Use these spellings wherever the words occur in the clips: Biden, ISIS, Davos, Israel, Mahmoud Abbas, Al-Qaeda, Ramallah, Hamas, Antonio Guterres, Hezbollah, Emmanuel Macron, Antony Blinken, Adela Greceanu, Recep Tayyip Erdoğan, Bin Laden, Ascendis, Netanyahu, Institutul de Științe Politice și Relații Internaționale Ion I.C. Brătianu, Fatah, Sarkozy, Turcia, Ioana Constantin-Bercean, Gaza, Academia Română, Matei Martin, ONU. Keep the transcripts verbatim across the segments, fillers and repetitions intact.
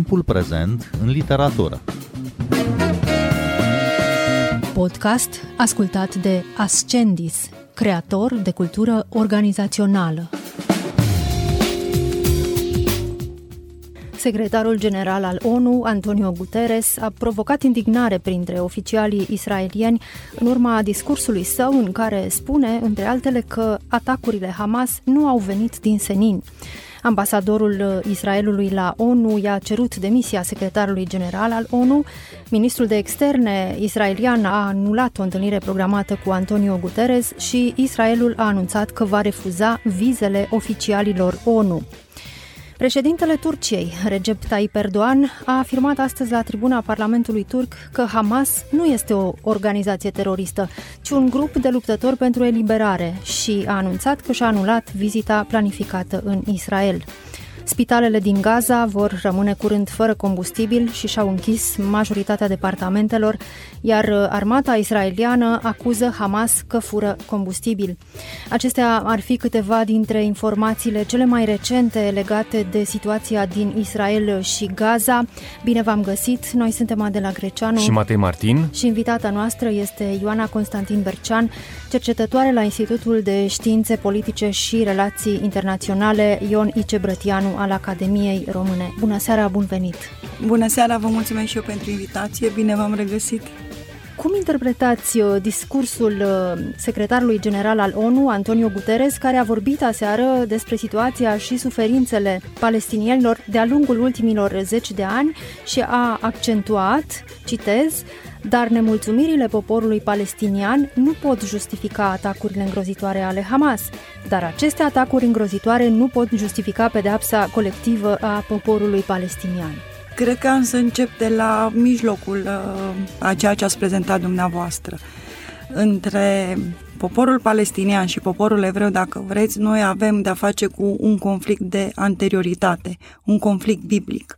Timpul prezent în literatură. Podcast ascultat de Ascendis, creator de cultură organizațională. Secretarul general al O N U, Antonio Guterres, a provocat indignare printre oficialii israelieni în urma discursului său în care spune, între altele, că atacurile Hamas nu au venit din senin. Ambasadorul Israelului la O N U i-a cerut demisia secretarului general al O N U. Ministrul de externe israelian a anulat o întâlnire programată cu Antonio Guterres și Israelul a anunțat că va refuza vizele oficialilor O N U. Președintele Turciei, Recep Tayyip Erdoğan, a afirmat astăzi la tribuna Parlamentului turc că Hamas nu este o organizație teroristă, ci un grup de luptători pentru eliberare și a anunțat că și-a anulat vizita planificată în Israel. Spitalele din Gaza vor rămâne curând fără combustibil și și-au închis majoritatea departamentelor, iar armata israeliană acuză Hamas că fură combustibil. Acestea ar fi câteva dintre informațiile cele mai recente legate de situația din Israel și Gaza. Bine v-am găsit! Noi suntem Adela Greceanu și Matei Martin și invitata noastră este Ioana Constantin-Bercean, cercetătoare la Institutul de Științe Politice și Relații Internaționale Ion I C. Brătianu al Academiei Române. Bună seara, bun venit! Bună seara, vă mulțumesc și eu pentru invitație, bine v-am regăsit! Cum interpretați discursul secretarului general al O N U, Antonio Guterres, care a vorbit aseară despre situația și suferințele palestinienilor de-a lungul ultimilor zeci de ani și a accentuat, citez, dar nemulțumirile poporului palestinian nu pot justifica atacurile îngrozitoare ale Hamas, dar aceste atacuri îngrozitoare nu pot justifica pedeapsa colectivă a poporului palestinian. Cred că am să încep de la mijlocul uh, a ceea ce ați prezentat dumneavoastră. Între poporul palestinian și poporul evreu, dacă vreți, noi avem de-a face cu un conflict de anterioritate, un conflict biblic.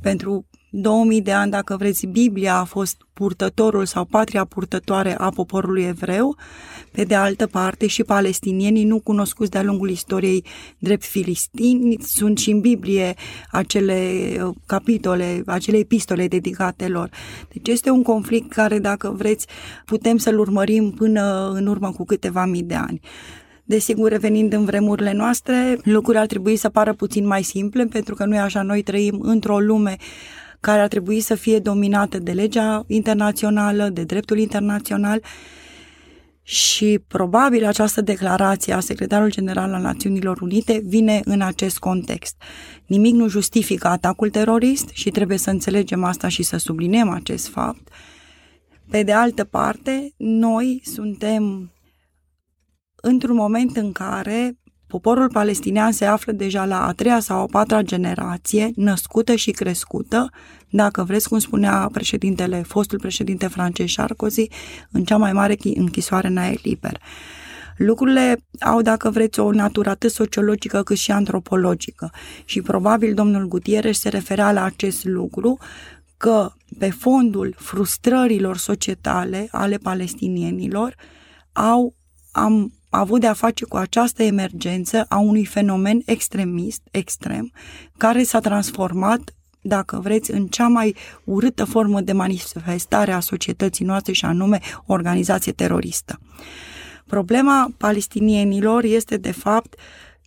Pentru două mii de ani, dacă vreți, Biblia a fost purtătorul sau patria purtătoare a poporului evreu. Pe de altă parte, și palestinienii nu cunoscuți de-a lungul istoriei drept filistini, sunt și în Biblie acele capitole, acele epistole dedicate lor. Deci este un conflict care, dacă vreți, putem să-l urmărim până în urmă cu câteva mii de ani. Desigur, revenind în vremurile noastre, lucrurile ar trebui să pară puțin mai simple, pentru că noi așa noi trăim într-o lume care ar trebui să fie dominată de legea internațională, de dreptul internațional și probabil această declarație a secretarului general al Națiunilor Unite vine în acest context. Nimic nu justifică atacul terorist și trebuie să înțelegem asta și să subliniem acest fapt. Pe de altă parte, noi suntem într-un moment în care poporul palestinian se află deja la a treia sau a patra generație, născută și crescută, dacă vreți, cum spunea președintele, fostul președinte francez Sarkozy, în cea mai mare închisoare în aer liber. Lucrurile au, dacă vreți, o natură atât sociologică cât și antropologică și probabil domnul Guterres se referea la acest lucru, că pe fondul frustrărilor societale ale palestinienilor au am avut de a face cu această emergență a unui fenomen extremist, extrem, care s-a transformat, dacă vreți, în cea mai urâtă formă de manifestare a societății noastre și anume o organizație teroristă. Problema palestinienilor este, de fapt,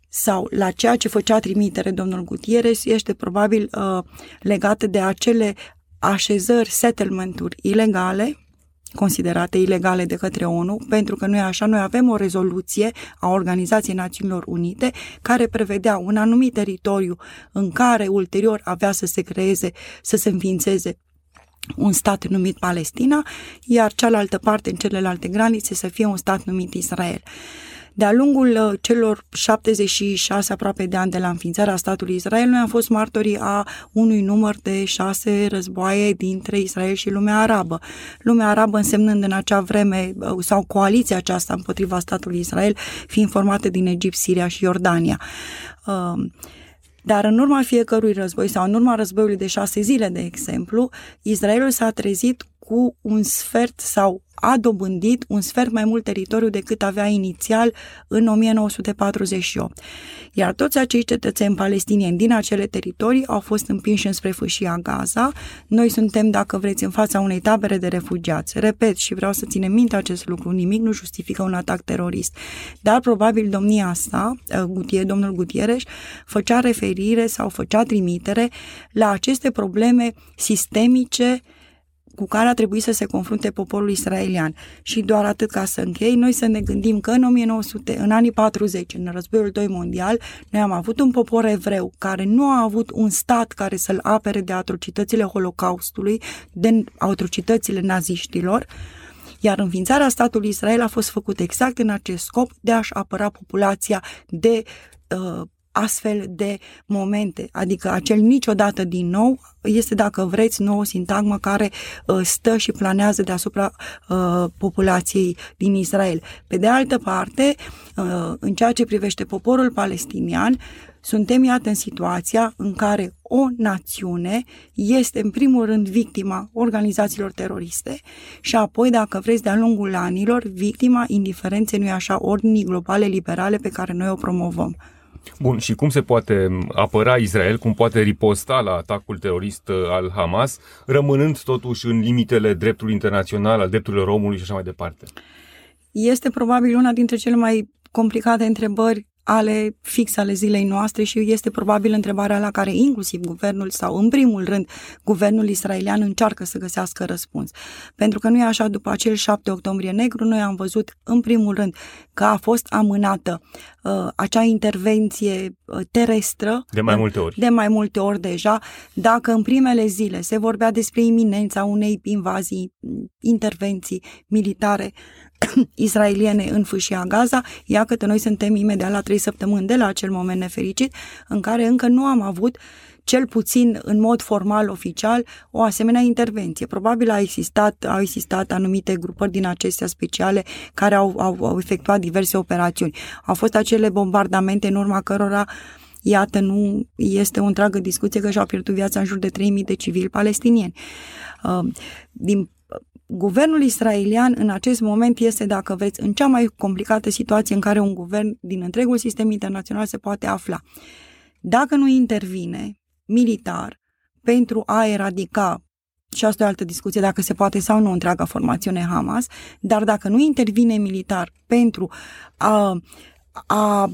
sau la ceea ce făcea trimitere domnul Guterres, este probabil uh, legată de acele așezări, settlement-uri ilegale, considerate ilegale de către O N U, pentru că noi așa, noi avem o rezoluție a Organizației Națiunilor Unite care prevedea un anumit teritoriu în care ulterior avea să se creeze, să se înființeze un stat numit Palestina, iar cealaltă parte, în celelalte granițe, să fie un stat numit Israel. De-a lungul celor șaptezeci și șase aproape de ani de la înființarea statului Israel, noi am fost martorii a unui număr de șase războaie dintre Israel și lumea arabă. Lumea arabă însemnând în acea vreme, sau coaliția aceasta împotriva statului Israel, fiind formată din Egipt, Siria și Iordania. Dar în urma fiecărui război, sau în urma războiului de șase zile, de exemplu, Israelul s-a trezit cu un sfert sau a dobândit un sfert mai mult teritoriu decât avea inițial în o mie nouă sute patruzeci și opt. Iar toți acei cetățeni palestinieni din acele teritorii au fost împinși înspre fâșia Gaza. Noi suntem, dacă vreți, în fața unei tabere de refugiați. Repet și vreau să ținem minte acest lucru, nimic nu justifică un atac terorist. Dar probabil domnia sa, domnul Guterres, făcea referire sau făcea trimitere la aceste probleme sistemice cu care a trebuit să se confrunte poporul israelian. Și doar atât ca să închei, noi să ne gândim că în o mie nouă sute, în anii patruzeci, în războiul doi mondial, noi am avut un popor evreu care nu a avut un stat care să-l apere de atrocitățile Holocaustului, de atrocitățile naziștilor, iar înființarea statului Israel a fost făcută exact în acest scop, de a-și apăra populația de uh, astfel de momente, adică acel niciodată din nou este, dacă vreți, nouă sintagmă care stă și planează deasupra uh, populației din Israel. Pe de altă parte, uh, în ceea ce privește poporul palestinian, suntem, iată, în situația în care o națiune este, în primul rând, victima organizațiilor teroriste și apoi, dacă vreți, de-a lungul anilor, victima indiferenței, nu-i așa, ordinii globale liberale pe care noi o promovăm. Bun, și cum se poate apăra Israel, cum poate riposta la atacul terorist al Hamas, rămânând totuși în limitele dreptului internațional, al drepturilor omului și așa mai departe? Este probabil una dintre cele mai complicate întrebări ale fix ale zilei noastre și este probabil întrebarea la care inclusiv guvernul sau în primul rând guvernul israelian încearcă să găsească răspuns. Pentru că nu e așa, după acel șapte octombrie negru, noi am văzut în primul rând că a fost amânată uh, acea intervenție terestră de mai multe ori. De mai multe ori deja. Dacă în primele zile se vorbea despre iminența unei invazii, intervenții militare israeliene în fâșia Gaza, iată, noi suntem imediat la trei săptămâni de la acel moment nefericit în care încă nu am avut, cel puțin în mod formal, oficial, o asemenea intervenție. Probabil a existat, au existat anumite grupări din acestea speciale care au, au, au efectuat diverse operațiuni. Au fost acele bombardamente în urma cărora, iată, nu este o întreagă discuție că și-au pierdut viața în jur de trei mii de civili palestinieni. Din Guvernul israelian în acest moment este, dacă vreți, în cea mai complicată situație în care un guvern din întregul sistem internațional se poate afla. Dacă nu intervine militar pentru a eradica, și asta e o altă discuție dacă se poate sau nu, întreaga formațiune Hamas, dar dacă nu intervine militar pentru a, a, a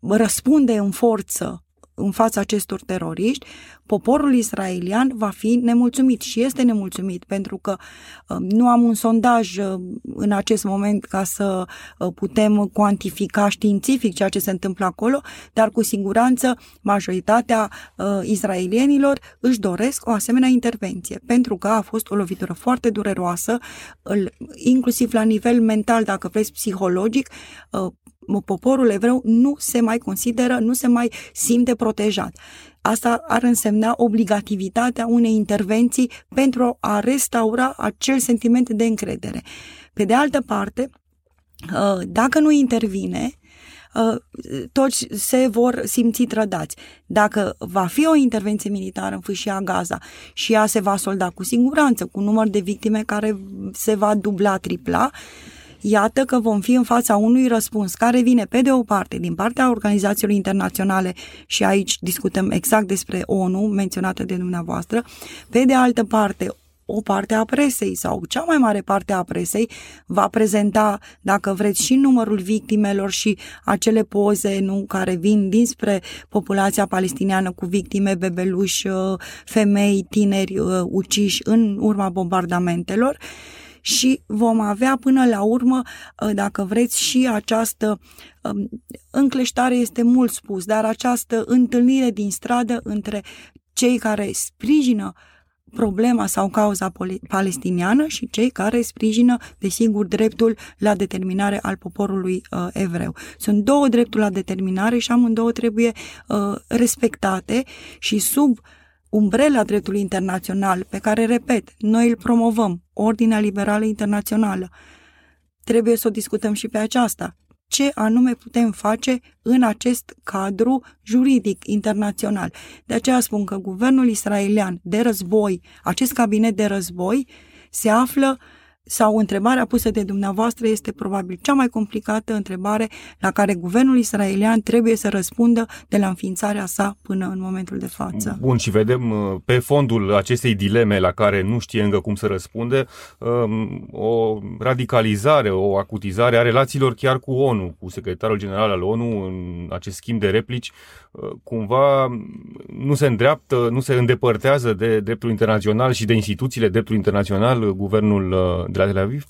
răspunde în forță în fața acestor teroriști, poporul israelian va fi nemulțumit și este nemulțumit, pentru că nu am un sondaj în acest moment ca să putem cuantifica științific ceea ce se întâmplă acolo, dar cu siguranță majoritatea israelienilor își doresc o asemenea intervenție, pentru că a fost o lovitură foarte dureroasă, inclusiv la nivel mental, dacă vreți, psihologic. Poporul evreu nu se mai consideră, nu se mai simte protejat. Asta ar însemna obligativitatea unei intervenții pentru a restaura acel sentiment de încredere. Pe de altă parte, dacă nu intervine, toți se vor simți trădați. Dacă va fi o intervenție militară în fâșia Gaza și ea se va solda cu siguranță, cu număr de victime care se va dubla, tripla, iată că vom fi în fața unui răspuns care vine pe de o parte din partea organizațiilor internaționale și aici discutăm exact despre O N U, menționată de dumneavoastră, pe de altă parte o parte a presei sau cea mai mare parte a presei va prezenta, dacă vreți, și numărul victimelor și acele poze, nu, care vin dinspre populația palestiniană cu victime, bebeluși, femei, tineri uciși în urma bombardamentelor. Și vom avea până la urmă, dacă vreți, și această încleștare, este mult spus, dar această întâlnire din stradă între cei care sprijină problema sau cauza palestiniană și cei care sprijină, desigur, dreptul la determinare al poporului uh, evreu. Sunt două drepturi la determinare și amândouă trebuie uh, respectate și sub umbrela dreptului internațional, pe care, repet, noi îl promovăm, ordinea liberală internațională. Trebuie să o discutăm și pe aceasta. Ce anume putem face în acest cadru juridic internațional? De aceea spun că guvernul israelian de război, acest cabinet de război, se află sau întrebarea pusă de dumneavoastră este probabil cea mai complicată întrebare la care guvernul israelian trebuie să răspundă de la înființarea sa până în momentul de față. Bun, și vedem pe fondul acestei dileme la care nu știe încă cum să răspunde o radicalizare, o acutizare a relațiilor chiar cu O N U, cu secretarul general al O N U. În acest schimb de replici cumva nu se îndreaptă, nu se îndepărtează de dreptul internațional și de instituțiile dreptului internațional guvernul de la Tel Aviv?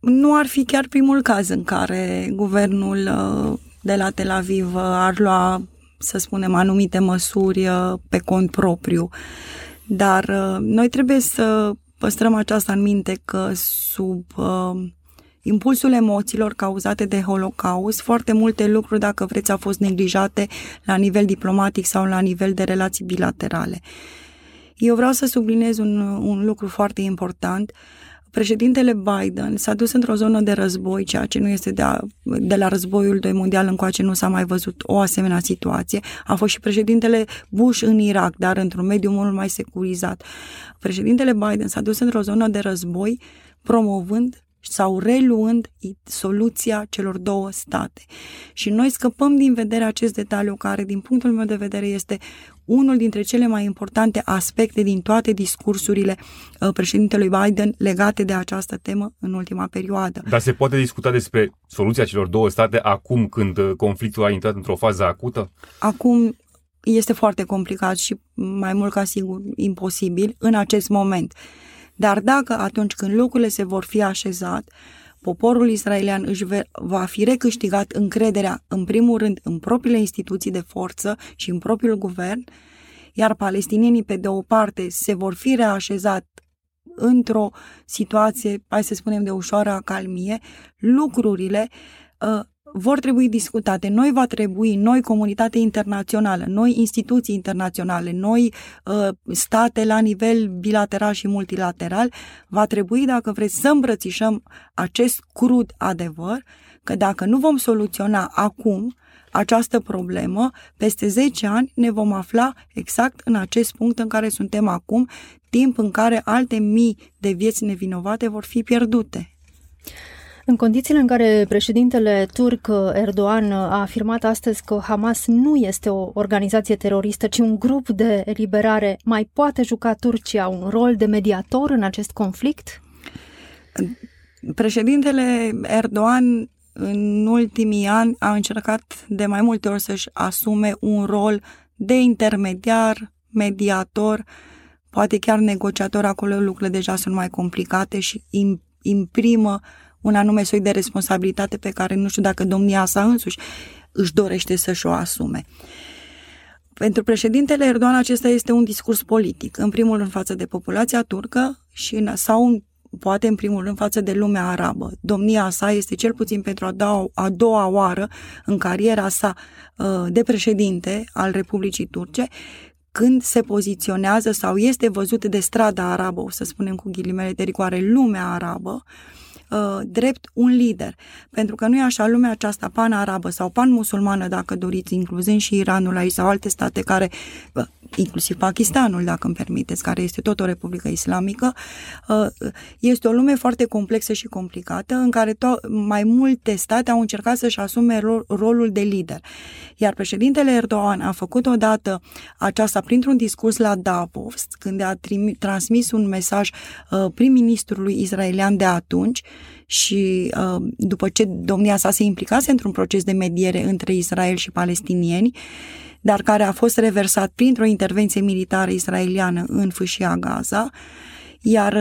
Nu ar fi chiar primul caz în care guvernul de la Tel Aviv ar lua, să spunem, anumite măsuri pe cont propriu. Dar noi trebuie să păstrăm aceasta în minte că sub impulsul emoțiilor cauzate de Holocaust, foarte multe lucruri, dacă vreți, au fost neglijate la nivel diplomatic sau la nivel de relații bilaterale. Eu vreau să subliniez un, un lucru foarte important. Președintele Biden s-a dus într-o zonă de război, ceea ce nu este de, a, de la războiul doi mondial încoace nu s-a mai văzut o asemenea situație. A fost și președintele Bush în Irak, dar într-un mediu mult mai securizat. Președintele Biden s-a dus într-o zonă de război promovând sau reluând soluția celor două state. Și noi scăpăm din vedere acest detaliu care, din punctul meu de vedere, este unul dintre cele mai importante aspecte din toate discursurile președintelui Biden legate de această temă în ultima perioadă. Dar se poate discuta despre soluția celor două state acum când conflictul a intrat într-o fază acută? Acum este foarte complicat și mai mult ca sigur imposibil în acest moment. Dar dacă atunci când lucrurile se vor fi așezat, poporul israelian își va fi recâștigat încrederea, în primul rând, în propriile instituții de forță și în propriul guvern, iar palestinienii, pe de o parte, se vor fi reașezat într-o situație, hai să spunem, de ușoară acalmie, lucrurile uh, vor trebui discutate. Noi va trebui, noi comunitate internațională, noi instituții internaționale, noi uh, state la nivel bilateral și multilateral, va trebui, dacă vreți, să îmbrățișăm acest crud adevăr, că dacă nu vom soluționa acum această problemă, peste zece ani ne vom afla exact în acest punct în care suntem acum, timp în care alte mii de vieți nevinovate vor fi pierdute. În condițiile în care președintele turc Erdoğan a afirmat astăzi că Hamas nu este o organizație teroristă, ci un grup de eliberare, mai poate juca Turcia un rol de mediator în acest conflict? Președintele Erdoğan în ultimii ani a încercat de mai multe ori să-și asume un rol de intermediar, mediator, poate chiar negociator. Acolo lucrurile deja sunt mai complicate și imprimă un anume soi de responsabilitate pe care nu știu dacă domnia sa însuși își dorește să-și o asume. Pentru președintele Erdoğan acesta este un discurs politic, în primul rând față de populația turcă și în, sau poate în primul rând față de lumea arabă. Domnia sa este, cel puțin pentru a doua, a doua oară în cariera sa de președinte al Republicii Turce, când se poziționează sau este văzut de strada arabă, să spunem cu ghilimele de rigoare, lumea arabă, drept un lider. Pentru că nu e așa, lumea aceasta pan-arabă sau pan-musulmană, dacă doriți, incluzând și Iranul aici sau alte state care, inclusiv Pakistanul, dacă îmi permiteți, care este tot o republică islamică, este o lume foarte complexă și complicată în care to- mai multe state au încercat să-și asume rol- rolul de lider. Iar președintele Erdoğan a făcut odată aceasta printr-un discurs la Davos, când a trim- transmis un mesaj prim-ministrului israelian de atunci și după ce domnia sa se implicase într-un proces de mediere între Israel și palestinieni, dar care a fost reversat printr-o intervenție militară israeliană în fâșia Gaza, iar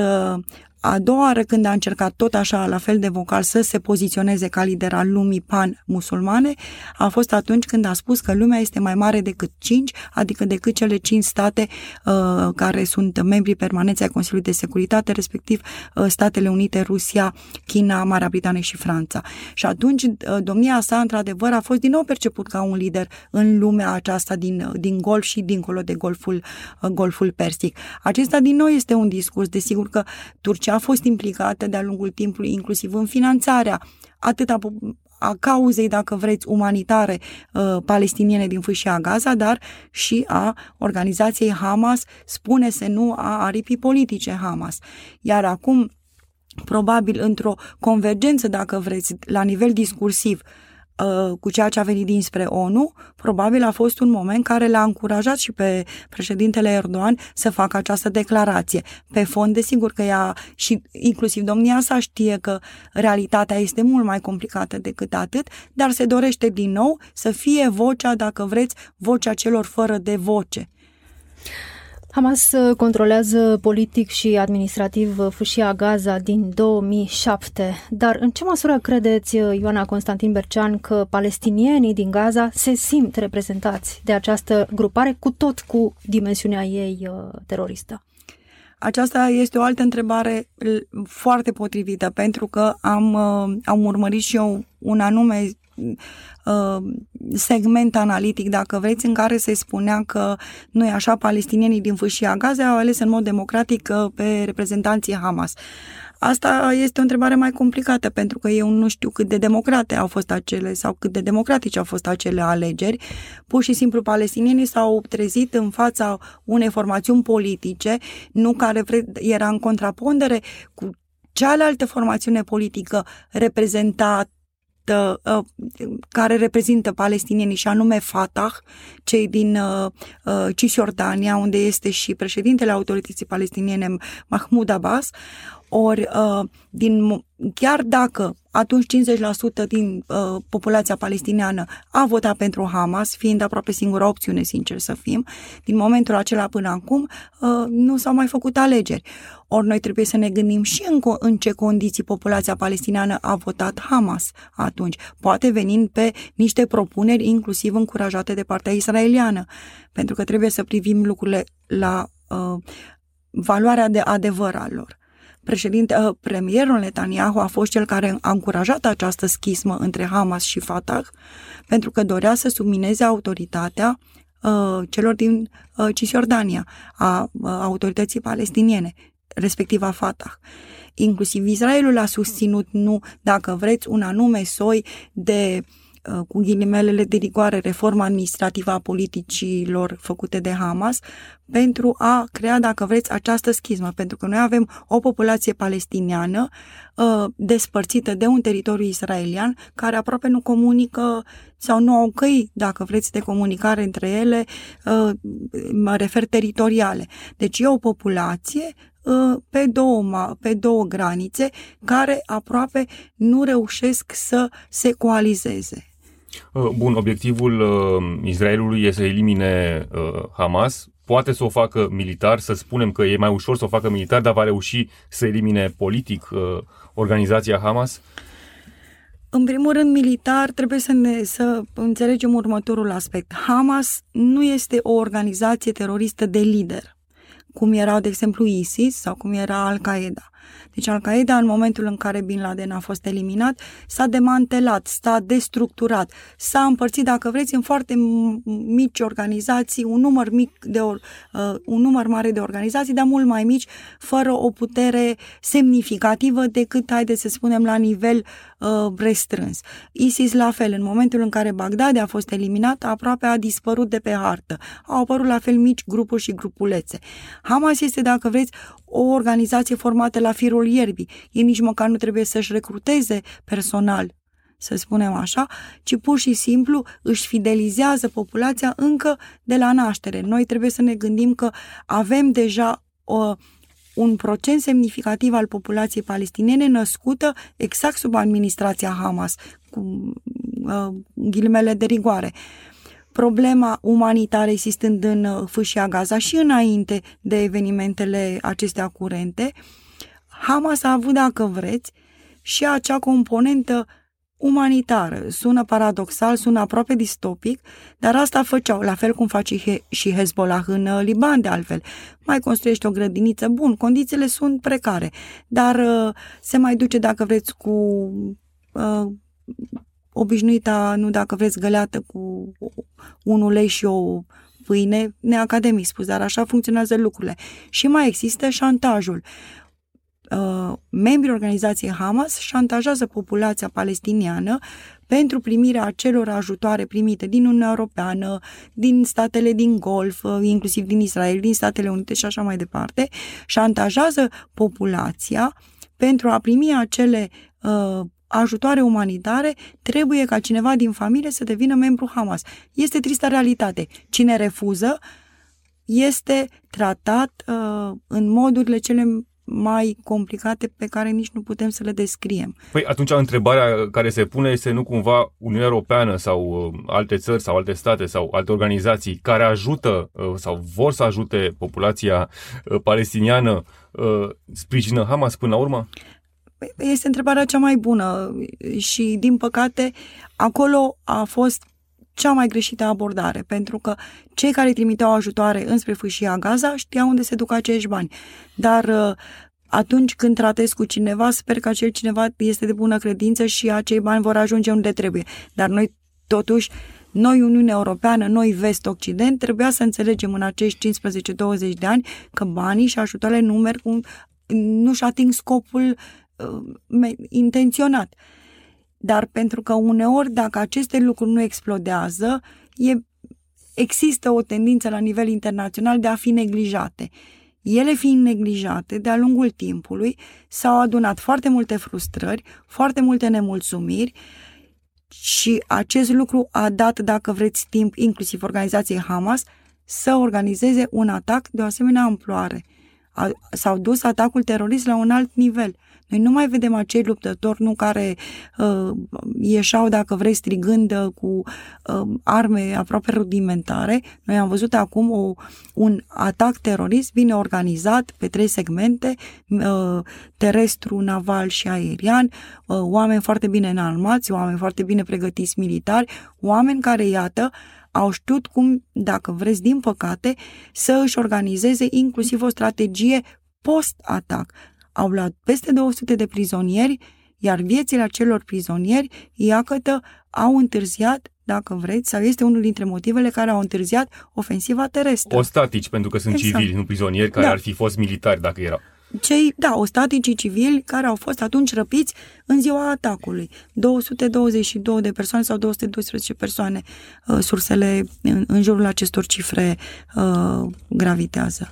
a doua oară când a încercat tot așa, la fel de vocal, să se poziționeze ca lider al lumii pan-musulmane, a fost atunci când a spus că lumea este mai mare decât cinci, adică decât cele cinci state uh, care sunt membrii permanenți ai Consiliului de Securitate, respectiv uh, Statele Unite, Rusia, China, Marea Britanie și Franța. Și atunci uh, domnia sa, într-adevăr, a fost din nou perceput ca un lider în lumea aceasta din, din Golf și dincolo de Golful, uh, Golful Persic. Acesta din nou este un discurs, desigur că Turcia a fost implicată de-a lungul timpului, inclusiv în finanțarea atât a, a cauzei, dacă vreți, umanitare uh, palestiniene din fâșia Gaza, dar și a organizației Hamas, spune-se nu, a aripii politice Hamas. Iar acum probabil într-o convergență, dacă vreți, la nivel discursiv cu ceea ce a venit dinspre O N U, probabil a fost un moment care l-a încurajat și pe președintele Erdogan să facă această declarație. Pe fond, desigur că ea și inclusiv domnia sa știe că realitatea este mult mai complicată decât atât, dar se dorește din nou să fie vocea, dacă vreți, vocea celor fără de voce. Hamas controlează politic și administrativ fâșia Gaza din două mii șapte, dar în ce măsură credeți, Ioana Constantin-Bercean, că palestinienii din Gaza se simt reprezentați de această grupare, cu tot cu dimensiunea ei teroristă? Aceasta este o altă întrebare foarte potrivită, pentru că am, am urmărit și eu un anume segment analitic, dacă vreți, în care se spunea că, nu e așa, palestinienii din fâșia Gaza au ales în mod democratic pe reprezentanții Hamas. Asta este o întrebare mai complicată, pentru că eu nu știu cât de democrate au fost acele sau cât de democratice au fost acele alegeri. Pur și simplu palestinienii s-au trezit în fața unei formațiuni politice, nu care era în contrapondere cu cealaltă formațiune politică reprezentată care reprezintă palestinienii, și anume Fatah, cei din Cisjordania, unde este și președintele autorității palestiniene Mahmoud Abbas. Ori, din, chiar dacă atunci cincizeci la sută din uh, populația palestiniană a votat pentru Hamas, fiind aproape singura opțiune, sincer să fim, din momentul acela până acum uh, nu s-au mai făcut alegeri. Ori noi trebuie să ne gândim și în, co- în ce condiții populația palestiniană a votat Hamas atunci, poate venind pe niște propuneri inclusiv încurajate de partea israeliană, pentru că trebuie să privim lucrurile la uh, valoarea de adevăr al lor. Președinte, premierul Netanyahu a fost cel care a încurajat această schismă între Hamas și Fatah, pentru că dorea să submineze autoritatea uh, celor din uh, Cisjordania, a uh, autorității palestiniene, respectiv a Fatah. Inclusiv Israelul a susținut, nu, dacă vreți, un anume soi de, uh, cu ghilimelele de rigoare, reforma administrativă a politicilor făcute de Hamas, pentru a crea, dacă vreți, această schismă, pentru că noi avem o populație palestiniană uh, despărțită de un teritoriu israelian care aproape nu comunică sau nu au căi, dacă vreți, de comunicare între ele, uh, mă refer teritoriale. Deci e o populație uh, pe, două, pe două granițe care aproape nu reușesc să se coalizeze. Bun, obiectivul uh, Israelului este să elimine uh, Hamas. Poate să o facă militar, să spunem că e mai ușor să o facă militar, dar va reuși să elimine politic uh, organizația Hamas? În primul rând, militar, trebuie să, ne, să înțelegem următorul aspect. Hamas nu este o organizație teroristă de lider, cum erau, de exemplu, ISIS sau cum era Al-Qaeda. Deci Al-Qaeda, în momentul în care Bin Laden a fost eliminat, s-a demantelat, s-a destructurat, s-a împărțit, dacă vreți, în foarte mici organizații, un număr, mic de or, uh, un număr mare de organizații, dar mult mai mici, fără o putere semnificativă decât, haideți să spunem, la nivel uh, restrâns. ISIS, la fel, în momentul în care Bagdad a fost eliminat, aproape a dispărut de pe hartă. Au apărut, la fel, mici grupuri și grupulețe. Hamas este, dacă vreți, o organizație formată la firul ierbii. Ei nici măcar nu trebuie să-și recruteze personal, să spunem așa, ci pur și simplu își fidelizează populația încă de la naștere. Noi trebuie să ne gândim că avem deja o, un procent semnificativ al populației palestiniene născută exact sub administrația Hamas, cu uh, ghilimele de rigoare. Problema umanitară existând în fâșia Gaza și înainte de evenimentele acestea curente, Hamas a avut, dacă vreți, și acea componentă umanitară. Sună paradoxal, sună aproape distopic, dar asta făceau, la fel cum face he- și Hezbollah în Liban, de altfel. Mai construiește o grădiniță, bun, condițiile sunt precare, dar uh, se mai duce, dacă vreți, cu... Uh, obișnuita, nu dacă vreți, găleată cu un ulei și o pâine, neacademic spus, dar așa funcționează lucrurile. Și mai există șantajul. Uh, membrii organizației Hamas șantajează populația palestiniană pentru primirea acelor ajutoare primite din Uniunea Europeană, din statele din Golf, inclusiv din Israel, din Statele Unite și așa mai departe. Șantajează populația pentru a primi acele uh, ajutoare umanitare, trebuie ca cineva din familie să devină membru Hamas. Este tristă realitate. Cine refuză este tratat uh, în modurile cele mai complicate pe care nici nu putem să le descriem. Păi atunci întrebarea care se pune este nu cumva Uniunea Europeană sau alte țări sau alte state sau alte organizații care ajută sau vor să ajute populația palestiniană sprijină Hamas până la urmă? Este întrebarea cea mai bună și din păcate acolo a fost cea mai greșită abordare, pentru că cei care trimiteau ajutoare înspre fâșia Gaza știau unde se duc acești bani. Dar atunci când tratez cu cineva, sper că acel cineva este de bună credință și acei bani vor ajunge unde trebuie. Dar noi, totuși, noi, Uniunea Europeană, noi, Vest-Occident, trebuia să înțelegem în acești cincisprezece douăzeci de ani că banii și ajutoarele nu merg, nu-și ating scopul uh, intenționat. Dar pentru că uneori, dacă aceste lucruri nu explodează, e, există o tendință la nivel internațional de a fi neglijate. Ele fiind neglijate, de-a lungul timpului, s-au adunat foarte multe frustrări, foarte multe nemulțumiri și acest lucru a dat, dacă vreți, timp inclusiv organizației Hamas să organizeze un atac de o asemenea amploare. A, s-au dus atacul terorist la un alt nivel. Noi nu mai vedem acei luptători nu care uh, ieșau, dacă vrei, strigând uh, cu uh, arme aproape rudimentare. Noi am văzut acum o, un atac terorist bine organizat pe trei segmente, uh, terestru, naval și aerian, uh, oameni foarte bine înarmați, oameni foarte bine pregătiți militari, oameni care, iată, au știut cum, dacă vreți, din păcate, să își organizeze inclusiv o strategie post-atac. Au luat peste două sute de prizonieri, iar viețile acelor prizonieri, iată, au întârziat, dacă vreți, sau este unul dintre motivele care au întârziat ofensiva terestră. Ostatici, pentru că sunt exact. Civili, nu prizonieri, care da. Ar fi fost militari dacă erau. Cei, da, ostaticii civili care au fost atunci răpiți în ziua atacului. două sute douăzeci și două de persoane sau două sute doisprezece persoane, uh, sursele în, în jurul acestor cifre uh, gravitează.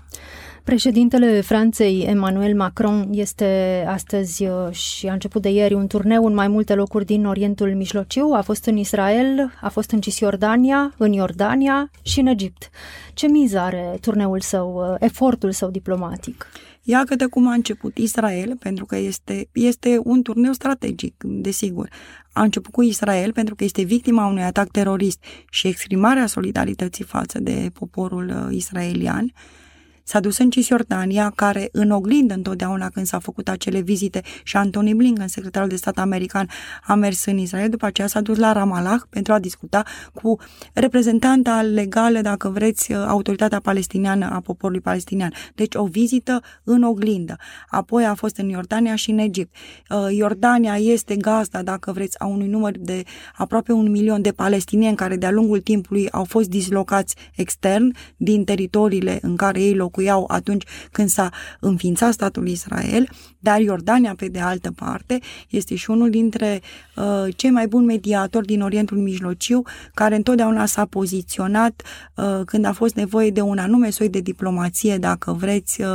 Președintele Franței, Emmanuel Macron, este astăzi și a început de ieri un turneu în mai multe locuri din Orientul Mijlociu. A fost în Israel, a fost în Cisjordania, în Iordania și în Egipt. Ce miză are turneul său, efortul său diplomatic? Iată cum a început Israel, pentru că este, este un turneu strategic, desigur. A început cu Israel pentru că este victima unui atac terorist și exprimarea solidarității față de poporul israelian. S-a dus în Cisjordania, care în oglindă întotdeauna când s-a făcut acele vizite și Antony Blinken, secretarul de stat american, a mers în Israel, după aceea s-a dus la Ramallah pentru a discuta cu reprezentanta legală, dacă vreți, autoritatea palestiniană a poporului palestinian. Deci o vizită în oglindă. Apoi a fost în Iordania și în Egipt. Iordania este gazda, dacă vreți, a unui număr de aproape un milion de palestinieni care de-a lungul timpului au fost dislocați extern din teritoriile în care ei locuiesc iau atunci când s-a înființat statul Israel, dar Iordania, pe de altă parte, este și unul dintre uh, cei mai buni mediatori din Orientul Mijlociu, care întotdeauna s-a poziționat uh, când a fost nevoie de un anume soi de diplomație, dacă vreți, uh,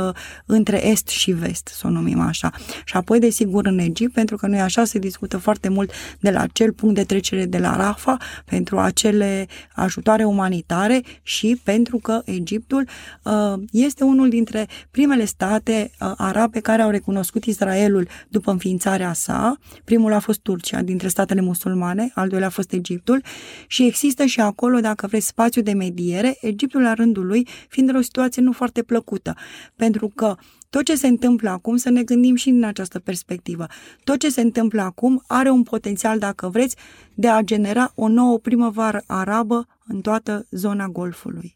între est și vest, să o numim așa. Și apoi, desigur, în Egipt, pentru că noi așa se discută foarte mult de la acel punct de trecere de la Rafa, pentru acele ajutoare umanitare și pentru că Egiptul uh, este unul dintre primele state uh, arabe care au recunoscut Israelul după înființarea sa. Primul a fost Turcia, dintre statele musulmane, al doilea a fost Egiptul și există și acolo, dacă vreți, spațiu de mediere, Egiptul la rândul lui fiind o situație nu foarte plăcută, pentru că tot ce se întâmplă acum, să ne gândim și din această perspectivă, tot ce se întâmplă acum are un potențial, dacă vreți, de a genera o nouă primăvară arabă în toată zona Golfului.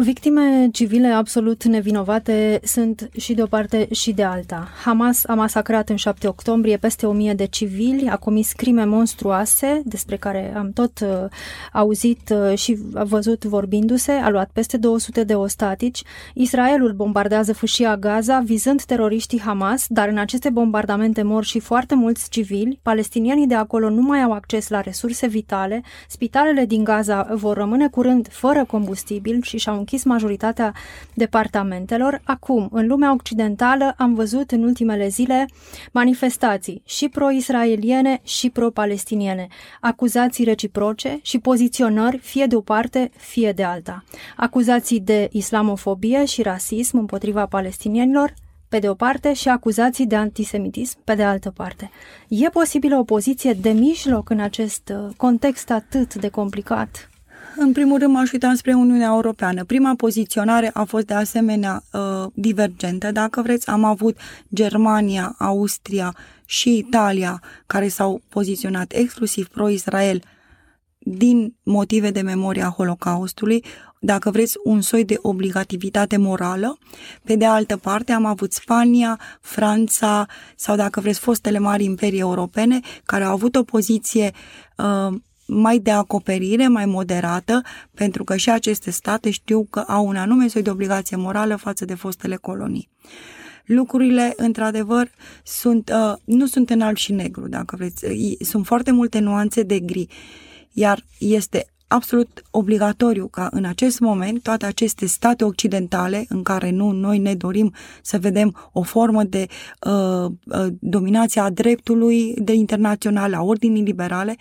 Victime civile absolut nevinovate sunt și de o parte și de alta. Hamas a masacrat în șapte octombrie peste o mie de civili, a comis crime monstruoase, despre care am tot uh, auzit uh, și văzut vorbindu-se, a luat peste două sute de ostatici. Israelul bombardează fâșia Gaza, vizând teroriștii Hamas, dar în aceste bombardamente mor și foarte mulți civili. Palestinienii de acolo nu mai au acces la resurse vitale, spitalele din Gaza vor rămâne curând fără combustibil și și-au închis majoritatea departamentelor. Acum, în lumea occidentală, am văzut în ultimele zile manifestații și pro-israeliene și pro-palestiniene, acuzații reciproce și poziționări fie de o parte, fie de alta. Acuzații de islamofobie și rasism împotriva palestinienilor, pe de o parte, și acuzații de antisemitism, pe de altă parte. E posibilă o poziție de mijloc în acest context atât de complicat? În primul rând m-aș uita spre Uniunea Europeană. Prima poziționare a fost de asemenea divergentă. Dacă vreți, am avut Germania, Austria și Italia care s-au poziționat exclusiv pro-Israel din motive de memoria Holocaustului, dacă vreți, un soi de obligativitate morală. Pe de altă parte, am avut Spania, Franța sau, dacă vreți, fostele mari imperii europene care au avut o poziție uh, mai de acoperire, mai moderată, pentru că și aceste state știu că au un anume soi de obligație morală față de fostele colonii. Lucrurile, într-adevăr, sunt, uh, nu sunt în alb și negru, dacă vreți. Sunt foarte multe nuanțe de gri, iar este absolut obligatoriu ca în acest moment toate aceste state occidentale în care nu noi ne dorim să vedem o formă de uh, uh, dominație a dreptului de internațional, a ordinii liberale,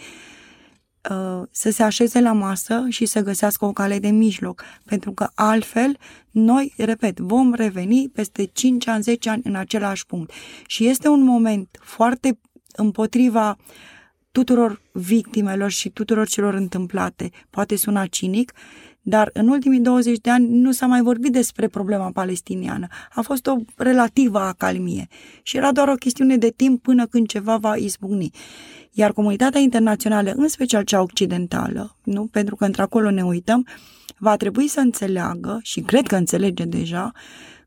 uh, să se așeze la masă și să găsească o cale de mijloc, pentru că altfel noi, repet, vom reveni peste cinci ani, zece ani în același punct. Și este un moment foarte împotriva tuturor victimelor și tuturor celor întâmplate. Poate suna cinic, dar în ultimii douăzeci de ani nu s-a mai vorbit despre problema palestiniană. A fost o relativă acalmie și era doar o chestiune de timp până când ceva va izbucni. Iar comunitatea internațională, în special cea occidentală, nu? Pentru că într-acolo ne uităm, va trebui să înțeleagă, și cred că înțelege deja,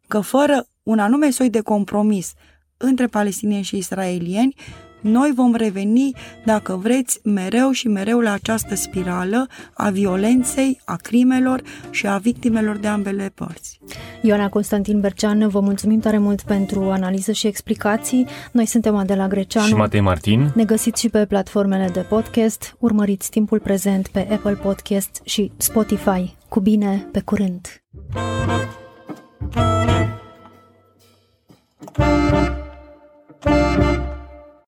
că fără un anume soi de compromis între palestinieni și israelieni, noi vom reveni, dacă vreți, mereu și mereu la această spirală a violenței, a crimelor și a victimelor de ambele părți. Ioana Constantin-Bercean, vă mulțumim tare mult pentru analiză și explicații. Noi suntem Adela Greceanu și Matei Martin. Ne găsiți și pe platformele de podcast. Urmăriți Timpul Prezent pe Apple Podcast și Spotify. Cu bine, pe curând!